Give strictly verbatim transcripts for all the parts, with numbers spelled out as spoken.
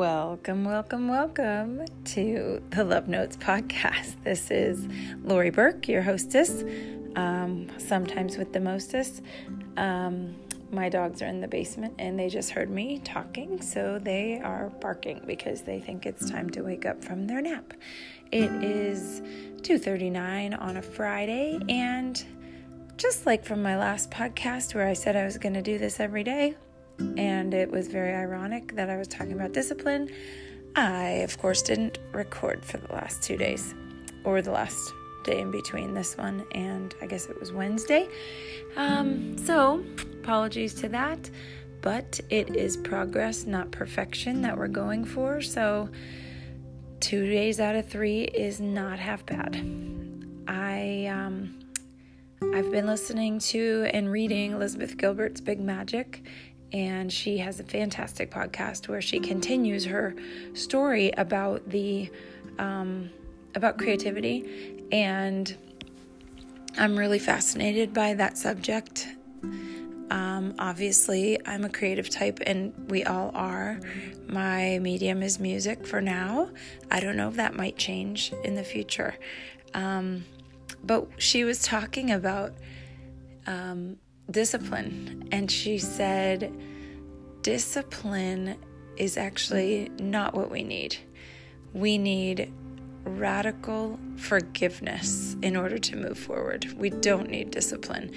Welcome, welcome, welcome to the Love Notes podcast. This is Lori Burke, your hostess, um, sometimes with the mostest. Um, my dogs are in the basement and they just heard me talking, so they are barking because they think it's time to wake up from their nap. It is two thirty-nine on a Friday, and just like from my last podcast where I said I was going to do this every day, and it was very ironic that I was talking about discipline, I, of course, didn't record for the last two days, or the last day in between this one, and I guess it was Wednesday. Um, so, apologies to that, but it is progress, not perfection, that we're going for, so two days out of three is not half bad. I, um... I've been listening to and reading Elizabeth Gilbert's Big Magic, and she has a fantastic podcast where she continues her story about the um, about creativity, and I'm really fascinated by that subject. Um, obviously, I'm a creative type, and we all are. My medium is music for now. I don't know if that might change in the future. Um, But she was talking about um, discipline, and she said discipline is actually not what we need. We need radical forgiveness in order to move forward. We don't need discipline.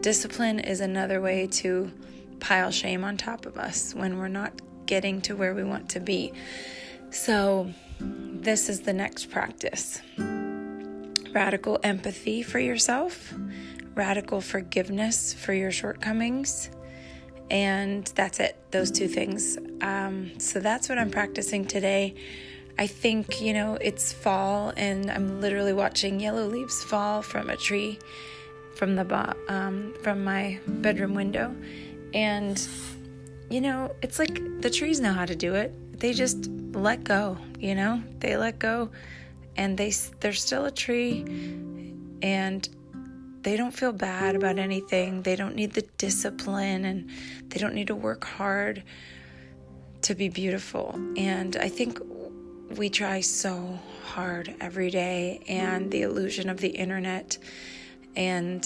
Discipline is another way to pile shame on top of us when we're not getting to where we want to be. So this is the next practice. Radical empathy for yourself, radical forgiveness for your shortcomings, and that's it, those two things. Um, so that's what I'm practicing today. I think, you know, it's fall, and I'm literally watching yellow leaves fall from a tree from the bo- um, from my bedroom window, and, you know, it's like the trees know how to do it. They just let go, you know, they let go. And they, they're still a tree, and they don't feel bad about anything. They don't need the discipline, and they don't need to work hard to be beautiful. And I think we try so hard every day, and the illusion of the internet and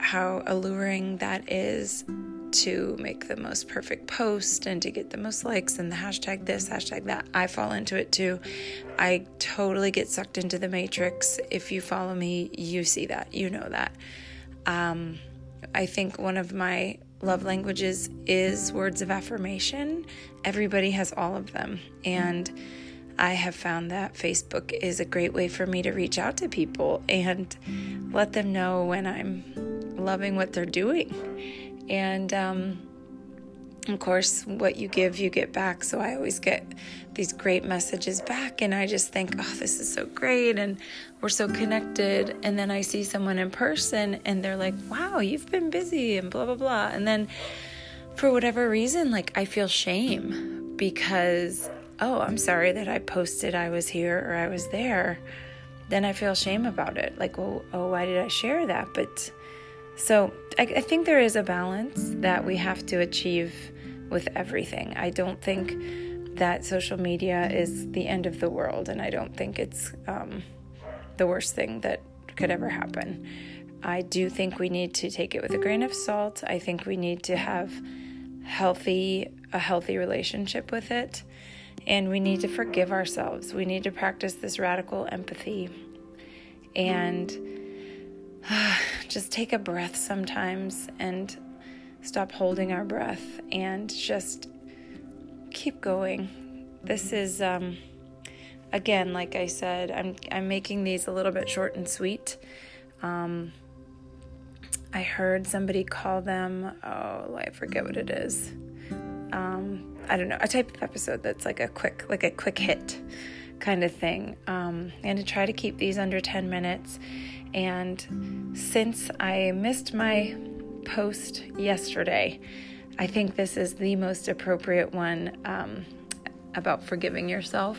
how alluring that is to make the most perfect post and to get the most likes and the hashtag this, hashtag that. I fall into it too. I totally get sucked into the matrix. If you follow me, you see that. You know that. Um, I think one of my love languages is words of affirmation. Everybody has all of them. And I have found that Facebook is a great way for me to reach out to people and let them know when I'm loving what they're doing. And, um, of course, what you give, you get back. So I always get these great messages back, and I just think, oh, this is so great, and we're so connected. And then I see someone in person, and they're like, wow, you've been busy, and blah, blah, blah. And then for whatever reason, like, I feel shame because, oh, I'm sorry that I posted I was here or I was there. Then I feel shame about it. Like, well, oh, why did I share that? But... So I, I think there is a balance that we have to achieve with everything. I don't think that social media is the end of the world, and I don't think it's um, the worst thing that could ever happen. I do think we need to take it with a grain of salt. I think we need to have healthy a healthy relationship with it, and we need to forgive ourselves. We need to practice this radical empathy, and just take a breath sometimes and stop holding our breath and just keep going. This is, um, again, like I said, I'm I'm making these a little bit short and sweet. Um, I heard somebody call them, oh, I forget what it is. Um, I don't know, a type of episode that's like a quick, like a quick hit kind of thing. Um, and to try to keep these under ten minutes. And since I missed my post yesterday, I think this is the most appropriate one um, about forgiving yourself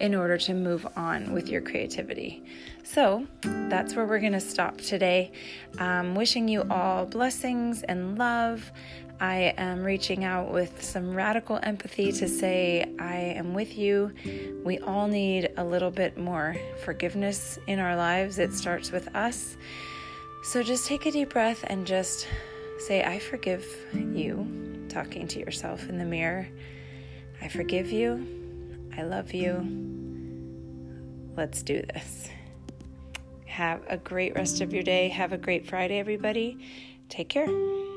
in order to move on with your creativity. So that's where we're going to stop today. Um, wishing you all blessings and love. I am reaching out with some radical empathy to say I am with you. We all need a little bit more forgiveness in our lives. It starts with us. So just take a deep breath and just say, I forgive you, talking to yourself in the mirror. I forgive you. I love you. Let's do this. Have a great rest of your day. Have a great Friday, everybody. Take care.